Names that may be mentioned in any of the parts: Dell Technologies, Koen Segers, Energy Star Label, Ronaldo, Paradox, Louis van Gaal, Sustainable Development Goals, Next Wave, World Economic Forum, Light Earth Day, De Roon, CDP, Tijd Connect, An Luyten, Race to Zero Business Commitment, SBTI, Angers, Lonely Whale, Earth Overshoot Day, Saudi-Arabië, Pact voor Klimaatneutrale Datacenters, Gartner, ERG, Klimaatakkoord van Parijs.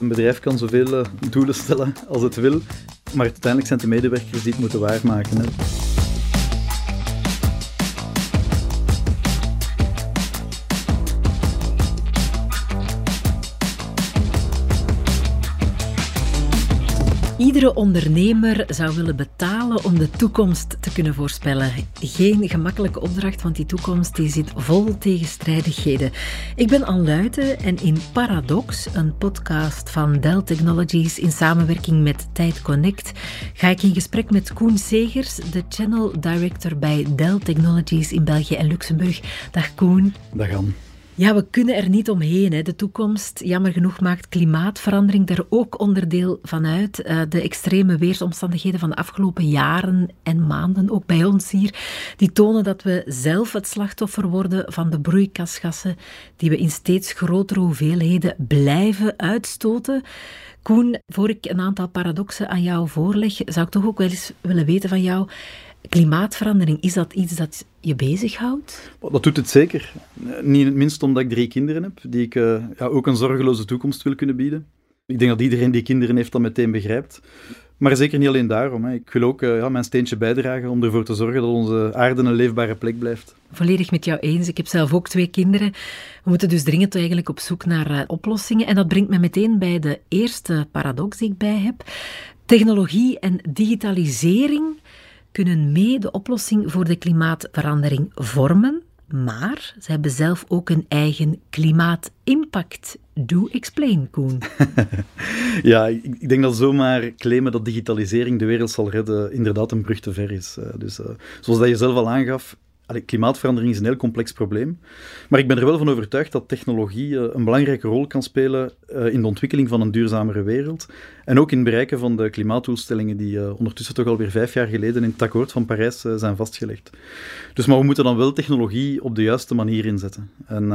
Een bedrijf kan zoveel doelen stellen als het wil, maar uiteindelijk zijn het de medewerkers die het moeten waarmaken. Hè. Iedere ondernemer zou willen betalen om de toekomst te kunnen voorspellen. Geen gemakkelijke opdracht, want die toekomst die zit vol tegenstrijdigheden. Ik ben An Luyten en in Paradox, een podcast van Dell Technologies in samenwerking met Tijd Connect, ga ik in gesprek met Koen Segers, de Channel Director bij Dell Technologies in België en Luxemburg. Dag Koen. Dag An. Ja, we kunnen er niet omheen. Hè. De toekomst, jammer genoeg, maakt klimaatverandering daar ook onderdeel van uit. De extreme weersomstandigheden van de afgelopen jaren en maanden, ook bij ons hier, die tonen dat we zelf het slachtoffer worden van de broeikasgassen die we in steeds grotere hoeveelheden blijven uitstoten. Koen, voor ik een aantal paradoxen aan jou voorleg, zou ik toch ook wel eens willen weten van jou... Klimaatverandering, is dat iets dat je bezighoudt? Dat doet het zeker. Niet het minst omdat ik 3 kinderen heb, die ik ook een zorgeloze toekomst wil kunnen bieden. Ik denk dat iedereen die kinderen heeft dat meteen begrijpt. Maar zeker niet alleen daarom. Hè. Ik wil ook mijn steentje bijdragen om ervoor te zorgen dat onze aarde een leefbare plek blijft. Volledig met jou eens. Ik heb zelf ook 2 kinderen. We moeten dus dringend eigenlijk op zoek naar oplossingen. En dat brengt me meteen bij de eerste paradox die ik bij heb. Technologie en digitalisering... kunnen mee de oplossing voor de klimaatverandering vormen, maar ze hebben zelf ook een eigen klimaatimpact. Do explain, Koen. Ja, ik denk dat zomaar claimen dat digitalisering de wereld zal redden inderdaad een brug te ver is. Dus zoals dat je zelf al aangaf, klimaatverandering is een heel complex probleem. Maar ik ben er wel van overtuigd dat technologie een belangrijke rol kan spelen in de ontwikkeling van een duurzamere wereld. En ook in het bereiken van de klimaatdoelstellingen die ondertussen toch alweer 5 jaar geleden in het Akkoord van Parijs zijn vastgelegd. Dus maar we moeten dan wel technologie op de juiste manier inzetten. En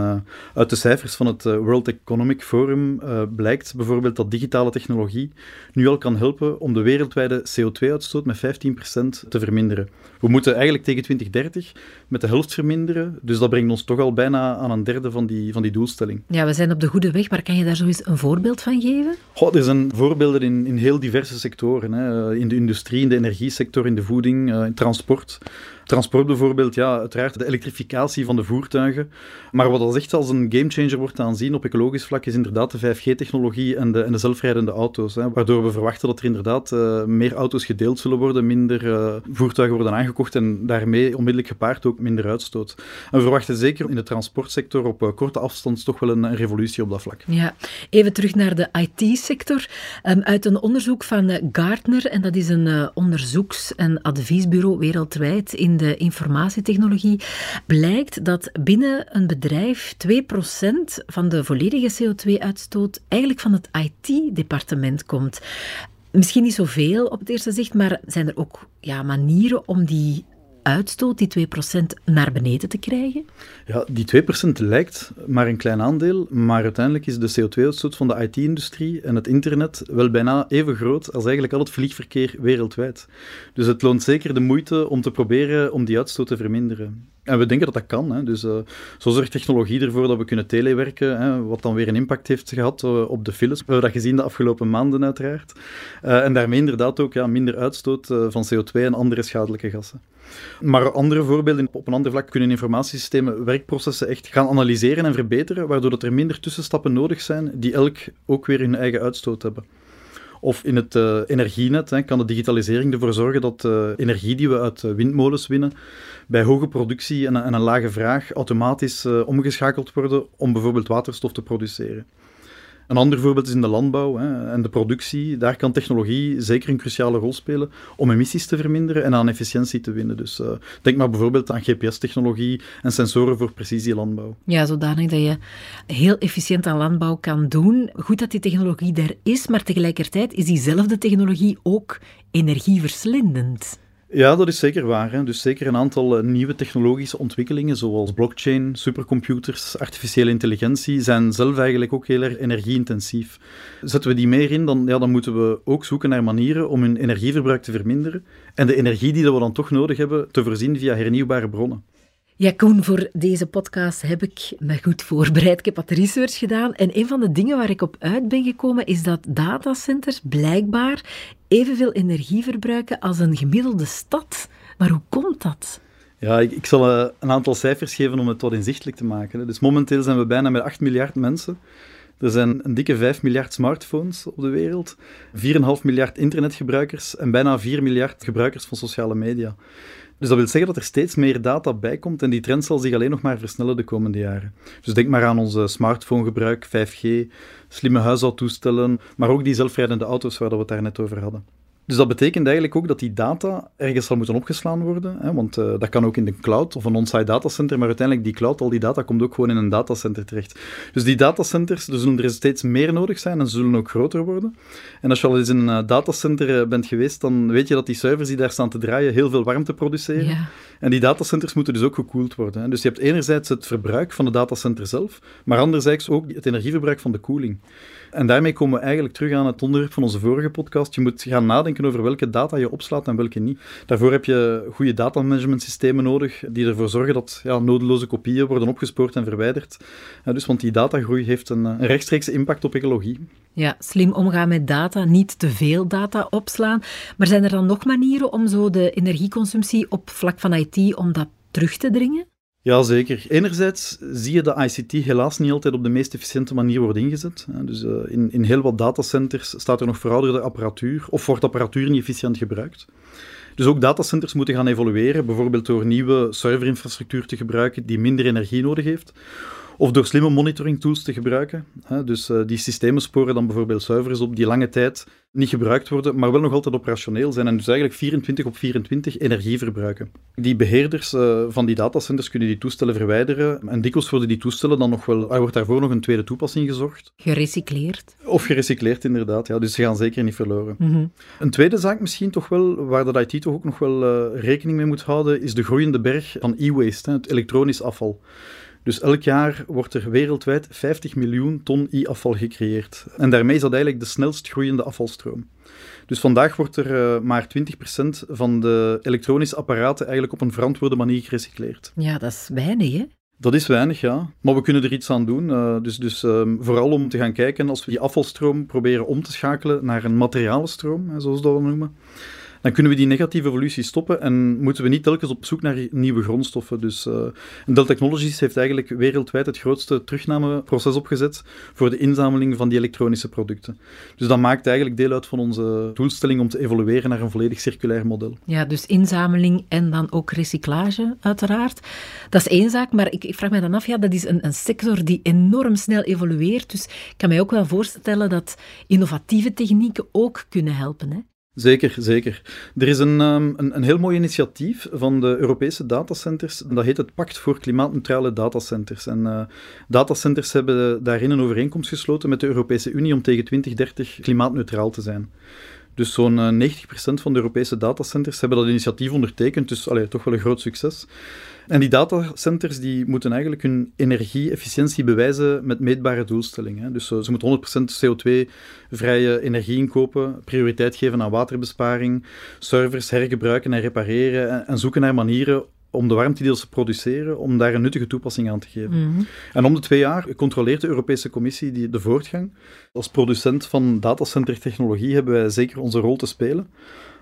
uit de cijfers van het World Economic Forum blijkt bijvoorbeeld dat digitale technologie nu al kan helpen om de wereldwijde CO2-uitstoot met 15% te verminderen. We moeten eigenlijk tegen 2030... met de helft verminderen. Dus dat brengt ons toch al bijna aan een derde van die doelstelling. Ja, we zijn op de goede weg, maar kan je daar zo eens een voorbeeld van geven? Er zijn voorbeelden in heel diverse sectoren. Hè. In de industrie, in de energiesector, in de voeding, in transport. Transport bijvoorbeeld, ja, uiteraard de elektrificatie van de voertuigen. Maar wat als echt als een gamechanger wordt aanzien op ecologisch vlak is inderdaad de 5G-technologie en de zelfrijdende auto's. Hè, waardoor we verwachten dat er inderdaad meer auto's gedeeld zullen worden, minder voertuigen worden aangekocht en daarmee onmiddellijk gepaard ook minder uitstoot. En we verwachten zeker in de transportsector op korte afstand toch wel een revolutie op dat vlak. Ja, even terug naar de IT-sector. Uit een onderzoek van Gartner, en dat is een onderzoeks- en adviesbureau wereldwijd in de informatietechnologie, blijkt dat binnen een bedrijf 2% van de volledige CO2-uitstoot eigenlijk van het IT-departement komt. Misschien niet zoveel op het eerste zicht, maar zijn er ook manieren om die uitstoot, die 2%, naar beneden te krijgen? Ja, die 2% lijkt maar een klein aandeel, maar uiteindelijk is de CO2-uitstoot van de IT-industrie en het internet wel bijna even groot als eigenlijk al het vliegverkeer wereldwijd. Dus het loont zeker de moeite om te proberen om die uitstoot te verminderen. En we denken dat dat kan. Hè. Dus zo zorgt technologie ervoor dat we kunnen telewerken, hè, wat dan weer een impact heeft gehad op de files. We hebben dat gezien de afgelopen maanden uiteraard. En daarmee inderdaad ook minder uitstoot van CO2 en andere schadelijke gassen. Maar andere voorbeelden op een ander vlak kunnen informatiesystemen werkprocessen echt gaan analyseren en verbeteren, waardoor dat er minder tussenstappen nodig zijn die elk ook weer hun eigen uitstoot hebben. Of in het energienet kan de digitalisering ervoor zorgen dat energie die we uit windmolens winnen bij hoge productie en een lage vraag automatisch omgeschakeld worden om bijvoorbeeld waterstof te produceren. Een ander voorbeeld is in de landbouw en de productie. Daar kan technologie zeker een cruciale rol spelen om emissies te verminderen en aan efficiëntie te winnen. Dus denk maar bijvoorbeeld aan GPS-technologie en sensoren voor precisielandbouw. Ja, zodanig dat je heel efficiënt aan landbouw kan doen. Goed dat die technologie er is, maar tegelijkertijd is diezelfde technologie ook energieverslindend. Ja, dat is zeker waar. Hè. Dus zeker een aantal nieuwe technologische ontwikkelingen, zoals blockchain, supercomputers, artificiële intelligentie, zijn zelf eigenlijk ook heel erg energieintensief. Zetten we die meer in, dan moeten we ook zoeken naar manieren om hun energieverbruik te verminderen en de energie die we dan toch nodig hebben te voorzien via hernieuwbare bronnen. Ja, Koen, voor deze podcast heb ik me goed voorbereid. Ik heb wat research gedaan en een van de dingen waar ik op uit ben gekomen is dat datacenters blijkbaar evenveel energie verbruiken als een gemiddelde stad. Maar hoe komt dat? Ja, ik zal een aantal cijfers geven om het wat inzichtelijk te maken. Dus momenteel zijn we bijna met 8 miljard mensen. Er zijn een dikke 5 miljard smartphones op de wereld, 4,5 miljard internetgebruikers en bijna 4 miljard gebruikers van sociale media. Dus dat wil zeggen dat er steeds meer data bij komt en die trend zal zich alleen nog maar versnellen de komende jaren. Dus denk maar aan ons smartphonegebruik, 5G, slimme huishoudtoestellen, maar ook die zelfrijdende auto's waar we het daarnet over hadden. Dus dat betekent eigenlijk ook dat die data ergens zal moeten opgeslaan worden, hè, want dat kan ook in de cloud of een on-site datacenter, maar uiteindelijk die cloud, al die data komt ook gewoon in een datacenter terecht. Dus die datacenters, er zullen er steeds meer nodig zijn en ze zullen ook groter worden. En als je al eens in een datacenter bent geweest, dan weet je dat die servers die daar staan te draaien heel veel warmte produceren. Ja. En die datacenters moeten dus ook gekoeld worden. Hè. Dus je hebt enerzijds het verbruik van de datacenter zelf, maar anderzijds ook het energieverbruik van de koeling. En daarmee komen we eigenlijk terug aan het onderwerp van onze vorige podcast. Je moet gaan nadenken over welke data je opslaat en welke niet. Daarvoor heb je goede datamanagementsystemen nodig die ervoor zorgen dat nodeloze kopieën worden opgespoord en verwijderd. Want die datagroei heeft een rechtstreekse impact op ecologie. Ja, slim omgaan met data, niet te veel data opslaan. Maar zijn er dan nog manieren om zo de energieconsumptie op vlak van IT om dat terug te dringen? Ja, zeker. Enerzijds zie je dat ICT helaas niet altijd op de meest efficiënte manier wordt ingezet. Dus in heel wat datacenters staat er nog verouderde apparatuur of wordt apparatuur niet efficiënt gebruikt. Dus ook datacenters moeten gaan evolueren, bijvoorbeeld door nieuwe serverinfrastructuur te gebruiken die minder energie nodig heeft. Of door slimme monitoring tools te gebruiken. Dus die systemen sporen dan bijvoorbeeld servers op die lange tijd niet gebruikt worden, maar wel nog altijd operationeel zijn en dus eigenlijk 24 op 24 energie verbruiken. Die beheerders van die datacenters kunnen die toestellen verwijderen en dikwijls worden die toestellen dan nog wel... Er wordt daarvoor nog een tweede toepassing gezocht. Gerecycleerd. Of gerecycleerd, inderdaad. Ja, dus ze gaan zeker niet verloren. Mm-hmm. Een tweede zaak misschien toch wel, waar de IT toch ook nog wel rekening mee moet houden, is de groeiende berg van e-waste, het elektronisch afval. Dus elk jaar wordt er wereldwijd 50 miljoen ton e-afval gecreëerd. En daarmee is dat eigenlijk de snelst groeiende afvalstroom. Dus vandaag wordt er maar 20% van de elektronische apparaten eigenlijk op een verantwoorde manier gerecycleerd. Ja, dat is weinig, hè? Dat is weinig, ja. Maar we kunnen er iets aan doen. Vooral om te gaan kijken, als we die afvalstroom proberen om te schakelen naar een materialenstroom, zoals dat we noemen, dan kunnen we die negatieve evolutie stoppen en moeten we niet telkens op zoek naar nieuwe grondstoffen. Dus Dell Technologies heeft eigenlijk wereldwijd het grootste terugnameproces opgezet voor de inzameling van die elektronische producten. Dus dat maakt eigenlijk deel uit van onze doelstelling om te evolueren naar een volledig circulair model. Ja, dus inzameling en dan ook recyclage uiteraard. Dat is één zaak, maar ik vraag mij dan af, dat is een sector die enorm snel evolueert. Dus ik kan mij ook wel voorstellen dat innovatieve technieken ook kunnen helpen, hè? Zeker, zeker. Er is een heel mooi initiatief van de Europese datacenters. Dat heet het Pact voor Klimaatneutrale Datacenters. En datacenters hebben daarin een overeenkomst gesloten met de Europese Unie om tegen 2030 klimaatneutraal te zijn. Dus zo'n 90% van de Europese datacenters hebben dat initiatief ondertekend, dus toch wel een groot succes. En die datacenters die moeten eigenlijk hun energie-efficiëntie bewijzen met meetbare doelstellingen. Hè. Dus ze moeten 100% CO2-vrije energie inkopen, prioriteit geven aan waterbesparing, servers hergebruiken en repareren en zoeken naar manieren om de warmte die ze produceren, om daar een nuttige toepassing aan te geven. Mm-hmm. En om de 2 jaar controleert de Europese Commissie de voortgang. Als producent van datacentertechnologie hebben wij zeker onze rol te spelen.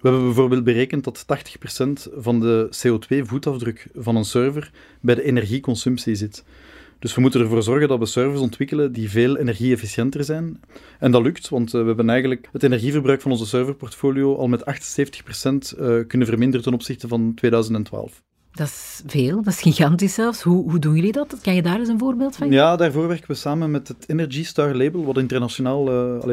We hebben bijvoorbeeld berekend dat 80% van de CO2-voetafdruk van een server bij de energieconsumptie zit. Dus we moeten ervoor zorgen dat we servers ontwikkelen die veel energie-efficiënter zijn. En dat lukt, want we hebben eigenlijk het energieverbruik van onze serverportfolio al met 78% kunnen verminderen ten opzichte van 2012. Dat is veel, dat is gigantisch zelfs. Hoe doen jullie dat? Kan je daar eens een voorbeeld van geven? Ja, daarvoor werken we samen met het Energy Star Label, wat internationaal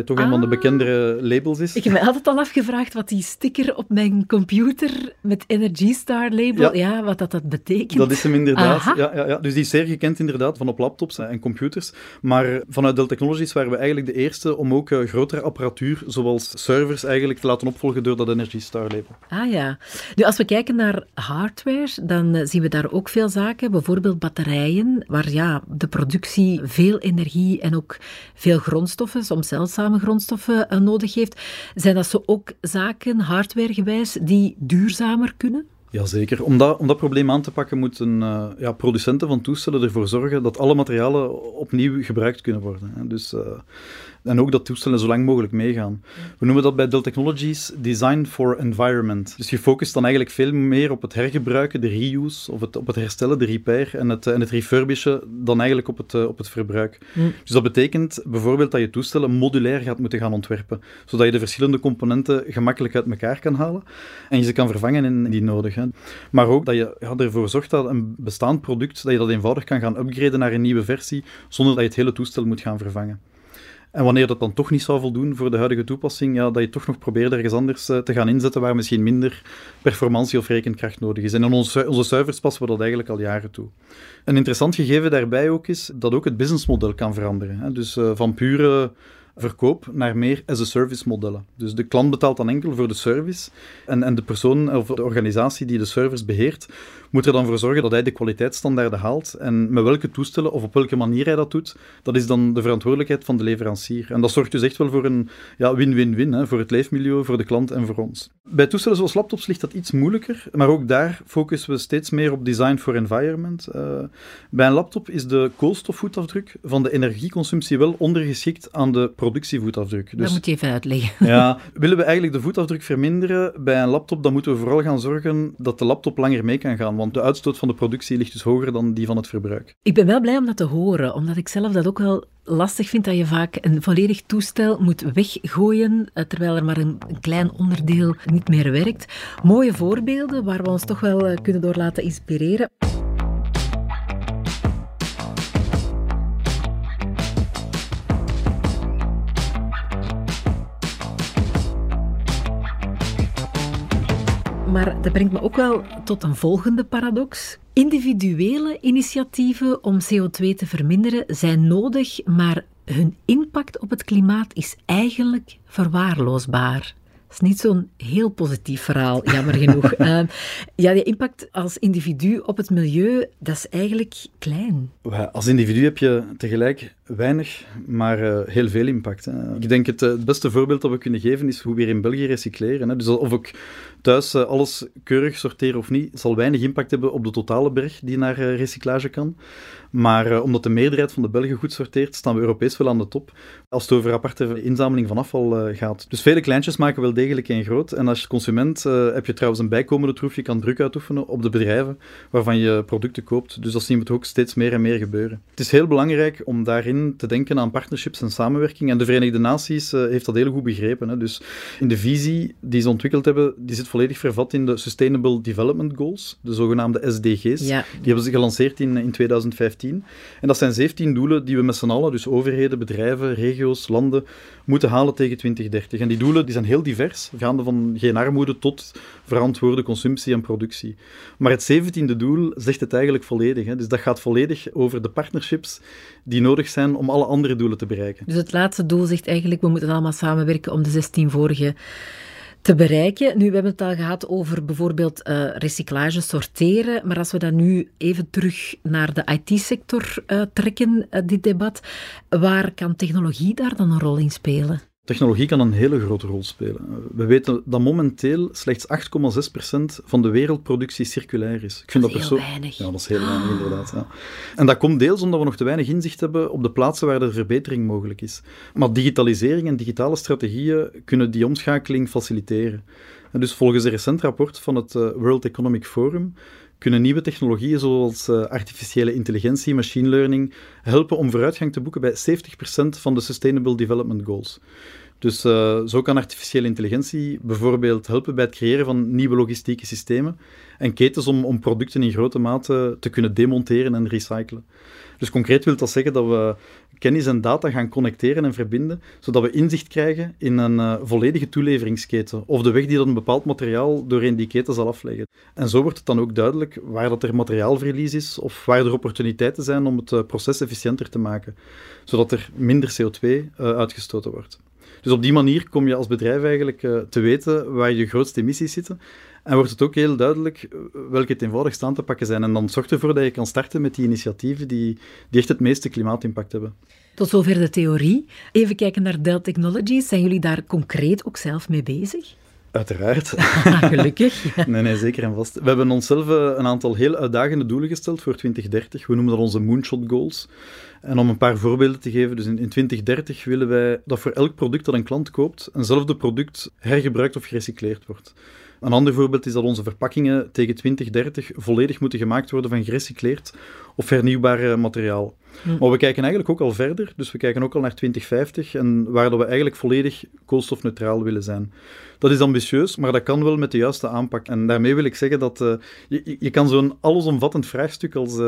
toch een van de bekendere labels is. Ik heb me altijd al afgevraagd wat die sticker op mijn computer met Energy Star Label, wat dat betekent. Dat is hem inderdaad. Ja. Dus die is zeer gekend inderdaad van op laptops en computers. Maar vanuit Dell Technologies waren we eigenlijk de eerste om ook grotere apparatuur, zoals servers, eigenlijk te laten opvolgen door dat Energy Star Label. Ah ja. Nu, als we kijken naar hardware, dan zien we daar ook veel zaken, bijvoorbeeld batterijen, waar de productie veel energie en ook veel grondstoffen, soms zeldzame grondstoffen, nodig heeft. Zijn dat zo ook zaken, hardwaregewijs, die duurzamer kunnen? Jazeker. Om dat probleem aan te pakken moeten producenten van toestellen ervoor zorgen dat alle materialen opnieuw gebruikt kunnen worden. Hè. Dus, en ook dat toestellen zo lang mogelijk meegaan. We noemen dat bij Dell Technologies Design for Environment. Dus je focust dan eigenlijk veel meer op het hergebruiken, de reuse, of op het herstellen, de repair en het refurbishen dan eigenlijk op het verbruik. Mm. Dus dat betekent bijvoorbeeld dat je toestellen modulair gaat moeten gaan ontwerpen, zodat je de verschillende componenten gemakkelijk uit elkaar kan halen en je ze kan vervangen indien nodig. Hè. Maar ook dat je ervoor zorgt dat een bestaand product, dat je dat eenvoudig kan gaan upgraden naar een nieuwe versie, zonder dat je het hele toestel moet gaan vervangen. En wanneer dat dan toch niet zou voldoen voor de huidige toepassing, dat je toch nog probeert ergens anders te gaan inzetten waar misschien minder performantie of rekenkracht nodig is. En in onze cijfers passen we dat eigenlijk al jaren toe. Een interessant gegeven daarbij ook is dat ook het businessmodel kan veranderen. Hè? Dus van pure verkoop naar meer as-a-service modellen. Dus de klant betaalt dan enkel voor de service en de persoon of de organisatie die de service beheert, moet er dan voor zorgen dat hij de kwaliteitsstandaarden haalt en met welke toestellen of op welke manier hij dat doet, dat is dan de verantwoordelijkheid van de leverancier. En dat zorgt dus echt wel voor een win-win-win, hè, voor het leefmilieu, voor de klant en voor ons. Bij toestellen zoals laptops ligt dat iets moeilijker, maar ook daar focussen we steeds meer op design for environment. Bij een laptop is de koolstofvoetafdruk van de energieconsumptie wel ondergeschikt aan de productievoetafdruk. Dus, dat moet je even uitleggen. Ja, willen we eigenlijk de voetafdruk verminderen bij een laptop, dan moeten we vooral gaan zorgen dat de laptop langer mee kan gaan, want de uitstoot van de productie ligt dus hoger dan die van het verbruik. Ik ben wel blij om dat te horen, omdat ik zelf dat ook wel lastig vind, dat je vaak een volledig toestel moet weggooien, terwijl er maar een klein onderdeel niet meer werkt. Mooie voorbeelden waar we ons toch wel kunnen door laten inspireren. Maar dat brengt me ook wel tot een volgende paradox. Individuele initiatieven om CO2 te verminderen zijn nodig, maar hun impact op het klimaat is eigenlijk verwaarloosbaar. Dat is niet zo'n heel positief verhaal, jammer genoeg. Je impact als individu op het milieu, dat is eigenlijk klein. Als individu heb je tegelijk weinig, maar heel veel impact. Hè. Ik denk het beste voorbeeld dat we kunnen geven is hoe we hier in België recycleren. Hè. Dus of ik thuis alles keurig sorteer of niet, zal weinig impact hebben op de totale berg die naar recyclage kan. Maar omdat de meerderheid van de Belgen goed sorteert, staan we Europees wel aan de top als het over aparte inzameling van afval gaat. Dus vele kleintjes maken wel degelijk één groot. En als consument heb je trouwens een bijkomende troef. Je kan druk uitoefenen op de bedrijven waarvan je producten koopt. Dus dat zien we toch ook steeds meer en meer gebeuren. Het is heel belangrijk om daarin te denken aan partnerships en samenwerking. En de Verenigde Naties heeft dat heel goed begrepen. Hè. Dus in de visie die ze ontwikkeld hebben, die zit volledig vervat in de Sustainable Development Goals, de zogenaamde SDG's. Ja. Die hebben ze gelanceerd in 2015. En dat zijn 17 doelen die we met z'n allen, dus overheden, bedrijven, regio's, landen, moeten halen tegen 2030. En die doelen die zijn heel divers, gaande van geen armoede tot verantwoorde consumptie en productie. Maar het 17e doel zegt het eigenlijk volledig. Hè. Dus dat gaat volledig over de partnerships die nodig zijn om alle andere doelen te bereiken. Dus het laatste doel zegt eigenlijk, we moeten allemaal samenwerken om de 16 vorige te bereiken. Nu, we hebben het al gehad over bijvoorbeeld recyclage, sorteren, maar als we dat nu even terug naar de IT-sector trekken, dit debat, waar kan technologie daar dan een rol in spelen? Technologie kan een hele grote rol spelen. We weten dat momenteel slechts 8,6% van de wereldproductie circulair is. Ik vind dat heel weinig. Ja, dat is heel weinig, inderdaad. Ja. En dat komt deels omdat we nog te weinig inzicht hebben op de plaatsen waar de verbetering mogelijk is. Maar digitalisering en digitale strategieën kunnen die omschakeling faciliteren. En dus volgens een recent rapport van het World Economic Forum kunnen nieuwe technologieën zoals artificiële intelligentie, machine learning, helpen om vooruitgang te boeken bij 70% van de Sustainable Development Goals. Dus zo kan artificiële intelligentie bijvoorbeeld helpen bij het creëren van nieuwe logistieke systemen en ketens om producten in grote mate te kunnen demonteren en recyclen. Dus concreet wil dat zeggen dat we kennis en data gaan connecteren en verbinden, zodat we inzicht krijgen in een volledige toeleveringsketen of de weg die dan een bepaald materiaal doorheen die keten zal afleggen. En zo wordt het dan ook duidelijk waar dat er materiaalverlies is of waar er opportuniteiten zijn om het proces efficiënter te maken, zodat er minder CO2 uitgestoten wordt. Dus op die manier kom je als bedrijf eigenlijk te weten waar je grootste emissies zitten en wordt het ook heel duidelijk welke het eenvoudigst aan te pakken zijn. En dan zorgt ervoor dat je kan starten met die initiatieven die echt het meeste klimaatimpact hebben. Tot zover de theorie. Even kijken naar Dell Technologies. Zijn jullie daar concreet ook zelf mee bezig? Uiteraard. Gelukkig. Ja. Nee, zeker en vast. We hebben onszelf een aantal heel uitdagende doelen gesteld voor 2030. We noemen dat onze moonshot goals. En om een paar voorbeelden te geven, dus in 2030 willen wij dat voor elk product dat een klant koopt, eenzelfde product hergebruikt of gerecycleerd wordt. Een ander voorbeeld is dat onze verpakkingen tegen 2030 volledig moeten gemaakt worden van gerecycleerd of hernieuwbaar materiaal. Maar we kijken eigenlijk ook al verder, dus we kijken ook al naar 2050 en waar dat we eigenlijk volledig koolstofneutraal willen zijn. Dat is ambitieus, maar dat kan wel met de juiste aanpak. En daarmee wil ik zeggen dat je kan zo'n allesomvattend vraagstuk als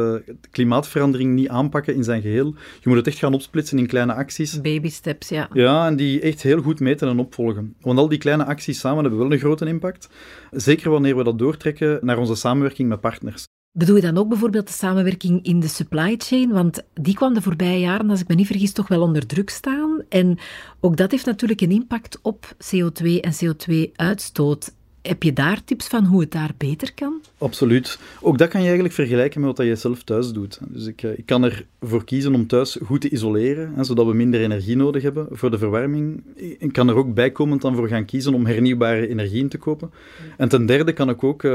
klimaatverandering niet aanpakken in zijn geheel. Je moet het echt gaan opsplitsen in kleine acties. Baby steps, ja. Ja, en die echt heel goed meten en opvolgen. Want al die kleine acties samen hebben wel een grote impact. Zeker wanneer we dat doortrekken naar onze samenwerking met partners. Bedoel je dan ook bijvoorbeeld de samenwerking in de supply chain? Want die kwam de voorbije jaren, als ik me niet vergis, toch wel onder druk staan. En ook dat heeft natuurlijk een impact op CO2 en CO2-uitstoot. Heb je daar tips van hoe het daar beter kan? Absoluut. Ook dat kan je eigenlijk vergelijken met wat je zelf thuis doet. Dus ik kan ervoor kiezen om thuis goed te isoleren, hè, zodat we minder energie nodig hebben voor de verwarming. Ik kan er ook bijkomend dan voor gaan kiezen om hernieuwbare energie in te kopen. En ten derde kan ik ook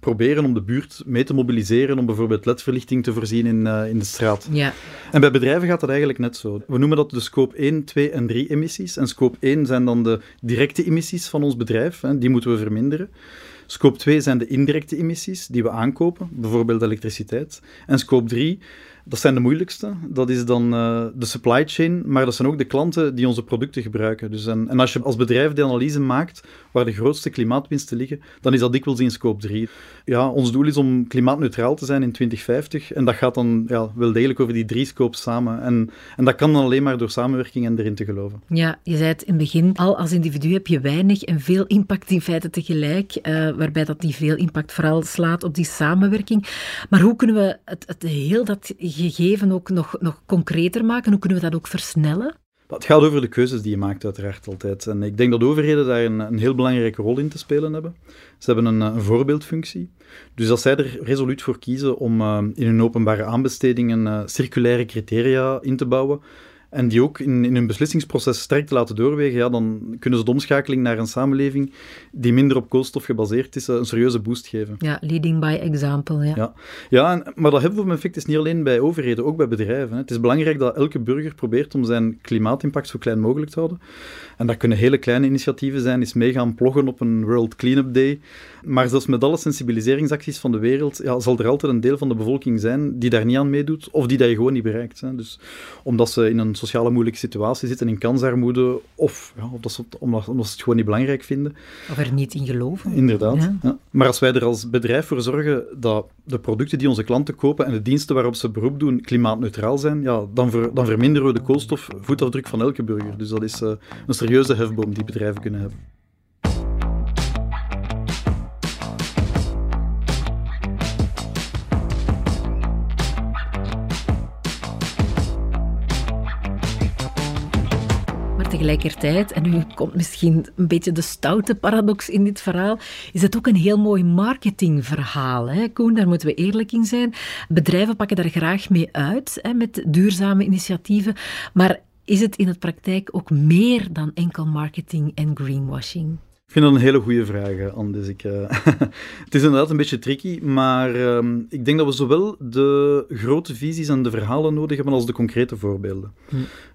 proberen om de buurt mee te mobiliseren om bijvoorbeeld ledverlichting te voorzien in de straat. Ja. En bij bedrijven gaat dat eigenlijk net zo. We noemen dat de scope 1, 2 en 3 emissies. En scope 1 zijn dan de directe emissies van ons bedrijf, hè, die moeten we verminderen. Scope 2 zijn de indirecte emissies die we aankopen, bijvoorbeeld elektriciteit. En scope 3, dat zijn de moeilijkste, dat is dan de supply chain, maar dat zijn ook de klanten die onze producten gebruiken. Dus en als je als bedrijf de analyse maakt waar de grootste klimaatwinsten liggen, dan is dat dikwijls in scope 3. Ja, ons doel is om klimaatneutraal te zijn in 2050 en dat gaat dan wel degelijk over die drie scopes samen. En dat kan dan alleen maar door samenwerking en erin te geloven. Ja, je zei het in het begin, al als individu heb je weinig en veel impact in feite tegelijk, waarbij dat die veel impact vooral slaat op die samenwerking. Maar hoe kunnen we het heel dat gegeven ook nog concreter maken? Hoe kunnen we dat ook versnellen? Het gaat over de keuzes die je maakt uiteraard altijd. En ik denk dat overheden daar een heel belangrijke rol in te spelen hebben. Ze hebben een voorbeeldfunctie. Dus als zij er resoluut voor kiezen om in hun openbare aanbestedingen circulaire criteria in te bouwen, en die ook in hun beslissingsproces sterk te laten doorwegen, dan kunnen ze de omschakeling naar een samenleving die minder op koolstof gebaseerd is, een serieuze boost geven. Ja, leading by example. Ja, maar dat hebben we effect is niet alleen bij overheden, ook bij bedrijven. Het is belangrijk dat elke burger probeert om zijn klimaatimpact zo klein mogelijk te houden. En dat kunnen hele kleine initiatieven zijn, is meegaan ploggen op een World Cleanup Day. Maar zelfs met alle sensibiliseringsacties van de wereld zal er altijd een deel van de bevolking zijn die daar niet aan meedoet, of die dat je gewoon niet bereikt. Dus omdat ze in een sociale moeilijke situatie zitten, in kansarmoede, of dat ze het gewoon niet belangrijk vinden. Of er niet in geloven. Inderdaad. Ja. Ja. Maar als wij er als bedrijf voor zorgen dat de producten die onze klanten kopen en de diensten waarop ze beroep doen klimaatneutraal zijn, dan verminderen we de koolstofvoetafdruk van elke burger. Dus dat is een serieuze hefboom die bedrijven kunnen hebben. Tegelijkertijd, en nu komt misschien een beetje de stoute paradox in dit verhaal, is het ook een heel mooi marketingverhaal, hè? Koen, daar moeten we eerlijk in zijn. Bedrijven pakken daar graag mee uit, hè, met duurzame initiatieven. Maar is het in de praktijk ook meer dan enkel marketing en greenwashing? Ik vind dat een hele goede vraag, Anders. Het is inderdaad een beetje tricky, maar ik denk dat we zowel de grote visies en de verhalen nodig hebben als de concrete voorbeelden.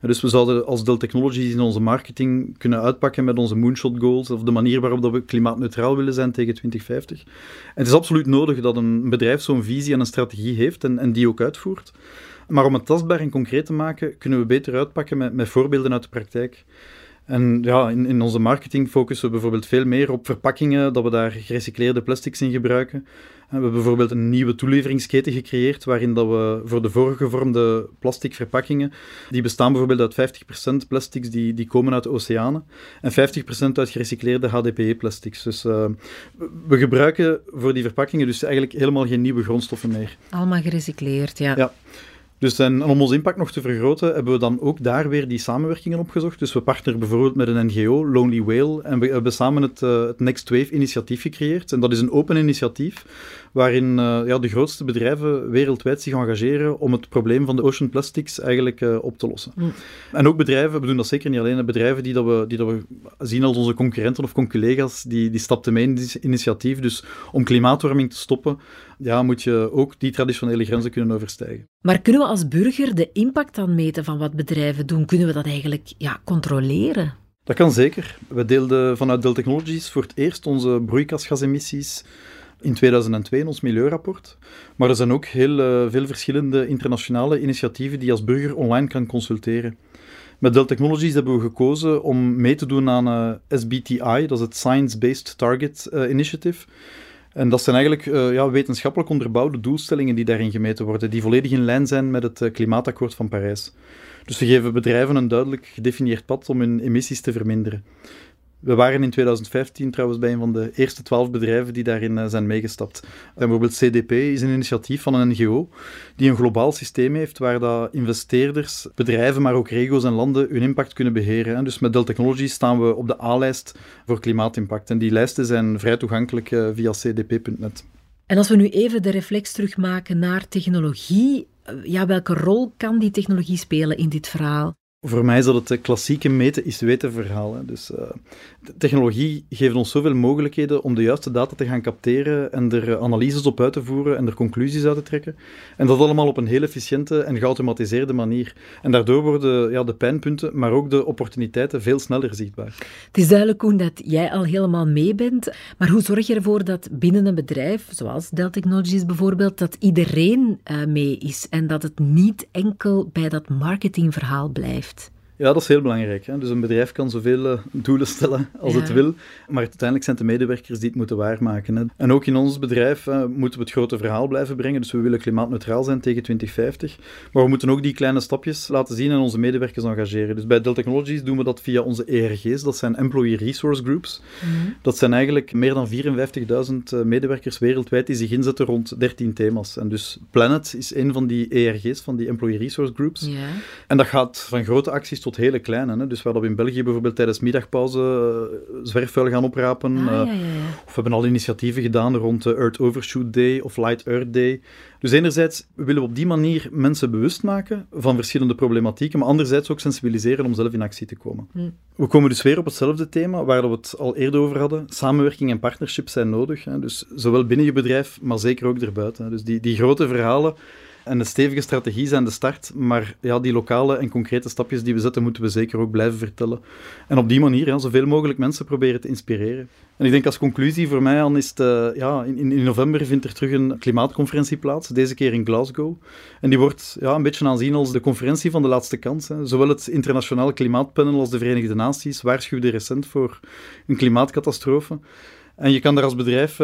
Dus we zouden als Dell Technologies in onze marketing kunnen uitpakken met onze moonshot goals of de manier waarop dat we klimaatneutraal willen zijn tegen 2050. En het is absoluut nodig dat een bedrijf zo'n visie en een strategie heeft en die ook uitvoert. Maar om het tastbaar en concreet te maken, kunnen we beter uitpakken met voorbeelden uit de praktijk. En in onze marketing focussen we bijvoorbeeld veel meer op verpakkingen, dat we daar gerecycleerde plastics in gebruiken. We hebben bijvoorbeeld een nieuwe toeleveringsketen gecreëerd, waarin dat we voor de voorgevormde plastic verpakkingen, die bestaan bijvoorbeeld uit 50% plastics die komen uit de oceanen, en 50% uit gerecycleerde HDPE-plastics. Dus we gebruiken voor die verpakkingen dus eigenlijk helemaal geen nieuwe grondstoffen meer. Allemaal gerecycleerd, ja. Dus en om ons impact nog te vergroten, hebben we dan ook daar weer die samenwerkingen opgezocht. Dus we partneren bijvoorbeeld met een NGO, Lonely Whale, en we hebben samen het Next Wave initiatief gecreëerd. En dat is een open initiatief waarin de grootste bedrijven wereldwijd zich engageren om het probleem van de ocean plastics eigenlijk op te lossen. Mm. En ook bedrijven, we doen dat zeker niet alleen, bedrijven die dat we zien als onze concurrenten of collega's, die stapten mee in dit initiatief. Dus om klimaatwarming te stoppen, moet je ook die traditionele grenzen kunnen overstijgen. Maar kunnen we als burger de impact dan meten van wat bedrijven doen? Kunnen we dat eigenlijk controleren? Dat kan zeker. We deelden vanuit Dell Technologies voor het eerst onze broeikasgasemissies in 2002 in ons milieurapport. Maar er zijn ook heel veel verschillende internationale initiatieven die je als burger online kan consulteren. Met Dell Technologies hebben we gekozen om mee te doen aan SBTI, dat is het Science Based Target Initiative. En dat zijn eigenlijk wetenschappelijk onderbouwde doelstellingen die daarin gemeten worden, die volledig in lijn zijn met het Klimaatakkoord van Parijs. Dus we geven bedrijven een duidelijk gedefinieerd pad om hun emissies te verminderen. We waren in 2015 trouwens bij een van de eerste 12 bedrijven die daarin zijn meegestapt. Bijvoorbeeld CDP is een initiatief van een NGO die een globaal systeem heeft waar dat investeerders, bedrijven, maar ook regio's en landen hun impact kunnen beheren. En dus met Dell Technologies staan we op de A-lijst voor klimaatimpact. En die lijsten zijn vrij toegankelijk via cdp.net. En als we nu even de reflex terugmaken naar technologie, welke rol kan die technologie spelen in dit verhaal? Voor mij is dat het klassieke meten is weten verhaal. Hè. Dus technologie geeft ons zoveel mogelijkheden om de juiste data te gaan capteren en er analyses op uit te voeren en er conclusies uit te trekken. En dat allemaal op een heel efficiënte en geautomatiseerde manier. En daardoor worden de pijnpunten, maar ook de opportuniteiten veel sneller zichtbaar. Het is duidelijk, Koen, dat jij al helemaal mee bent. Maar hoe zorg je ervoor dat binnen een bedrijf, zoals Dell Technologies bijvoorbeeld, dat iedereen mee is en dat het niet enkel bij dat marketingverhaal blijft? Ja, dat is heel belangrijk. Hè? Dus een bedrijf kan zoveel doelen stellen als het wil, maar uiteindelijk zijn het de medewerkers die het moeten waarmaken. Hè? En ook in ons bedrijf moeten we het grote verhaal blijven brengen. Dus we willen klimaatneutraal zijn tegen 2050. Maar we moeten ook die kleine stapjes laten zien en onze medewerkers engageren. Dus bij Dell Technologies doen we dat via onze ERG's. Dat zijn Employee Resource Groups. Mm-hmm. Dat zijn eigenlijk meer dan 54.000 medewerkers wereldwijd die zich inzetten rond 13 thema's. En dus Planet is een van die ERG's, van die Employee Resource Groups. Yeah. En dat gaat van grote acties tot hele kleine. Hè? Dus we hadden in België bijvoorbeeld tijdens middagpauze zwerfvuil gaan oprapen. Of we hebben al initiatieven gedaan rond Earth Overshoot Day of Light Earth Day. Dus enerzijds willen we op die manier mensen bewust maken van verschillende problematieken, maar anderzijds ook sensibiliseren om zelf in actie te komen. Mm. We komen dus weer op hetzelfde thema waar we het al eerder over hadden. Samenwerking en partnership zijn nodig. Hè? Dus zowel binnen je bedrijf, maar zeker ook erbuiten. Hè? Dus die grote verhalen en de stevige strategie zijn de start, maar die lokale en concrete stapjes die we zetten, moeten we zeker ook blijven vertellen. En op die manier zoveel mogelijk mensen proberen te inspireren. En ik denk als conclusie voor mij dan is het, in november vindt er terug een klimaatconferentie plaats, deze keer in Glasgow. En die wordt een beetje aanzien als de conferentie van de laatste kans. Hè. Zowel het internationaal klimaatpanel als de Verenigde Naties waarschuwden recent voor een klimaatcatastrofe. En je kan daar als bedrijf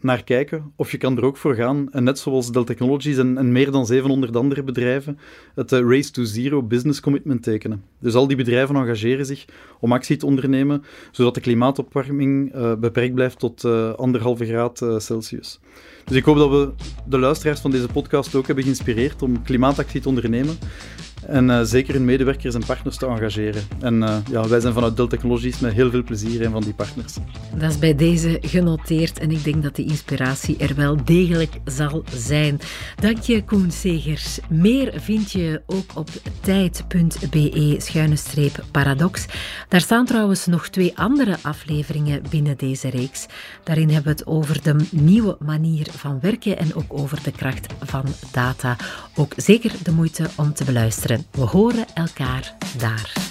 naar kijken, of je kan er ook voor gaan. En net zoals Dell Technologies en meer dan 700 andere bedrijven, het Race to Zero Business Commitment tekenen. Dus al die bedrijven engageren zich om actie te ondernemen, zodat de klimaatopwarming beperkt blijft tot 1,5 graden Celsius. Dus ik hoop dat we de luisteraars van deze podcast ook hebben geïnspireerd om klimaatactie te ondernemen. En zeker hun medewerkers en partners te engageren. En wij zijn vanuit Dell Technologies met heel veel plezier een van die partners. Dat is bij deze genoteerd en ik denk dat die inspiratie er wel degelijk zal zijn. Dank je, Koen Segers. Meer vind je ook op tijd.be/paradox. Daar staan trouwens nog 2 andere afleveringen binnen deze reeks. Daarin hebben we het over de nieuwe manier van werken en ook over de kracht van data. Ook zeker de moeite om te beluisteren. We horen elkaar daar.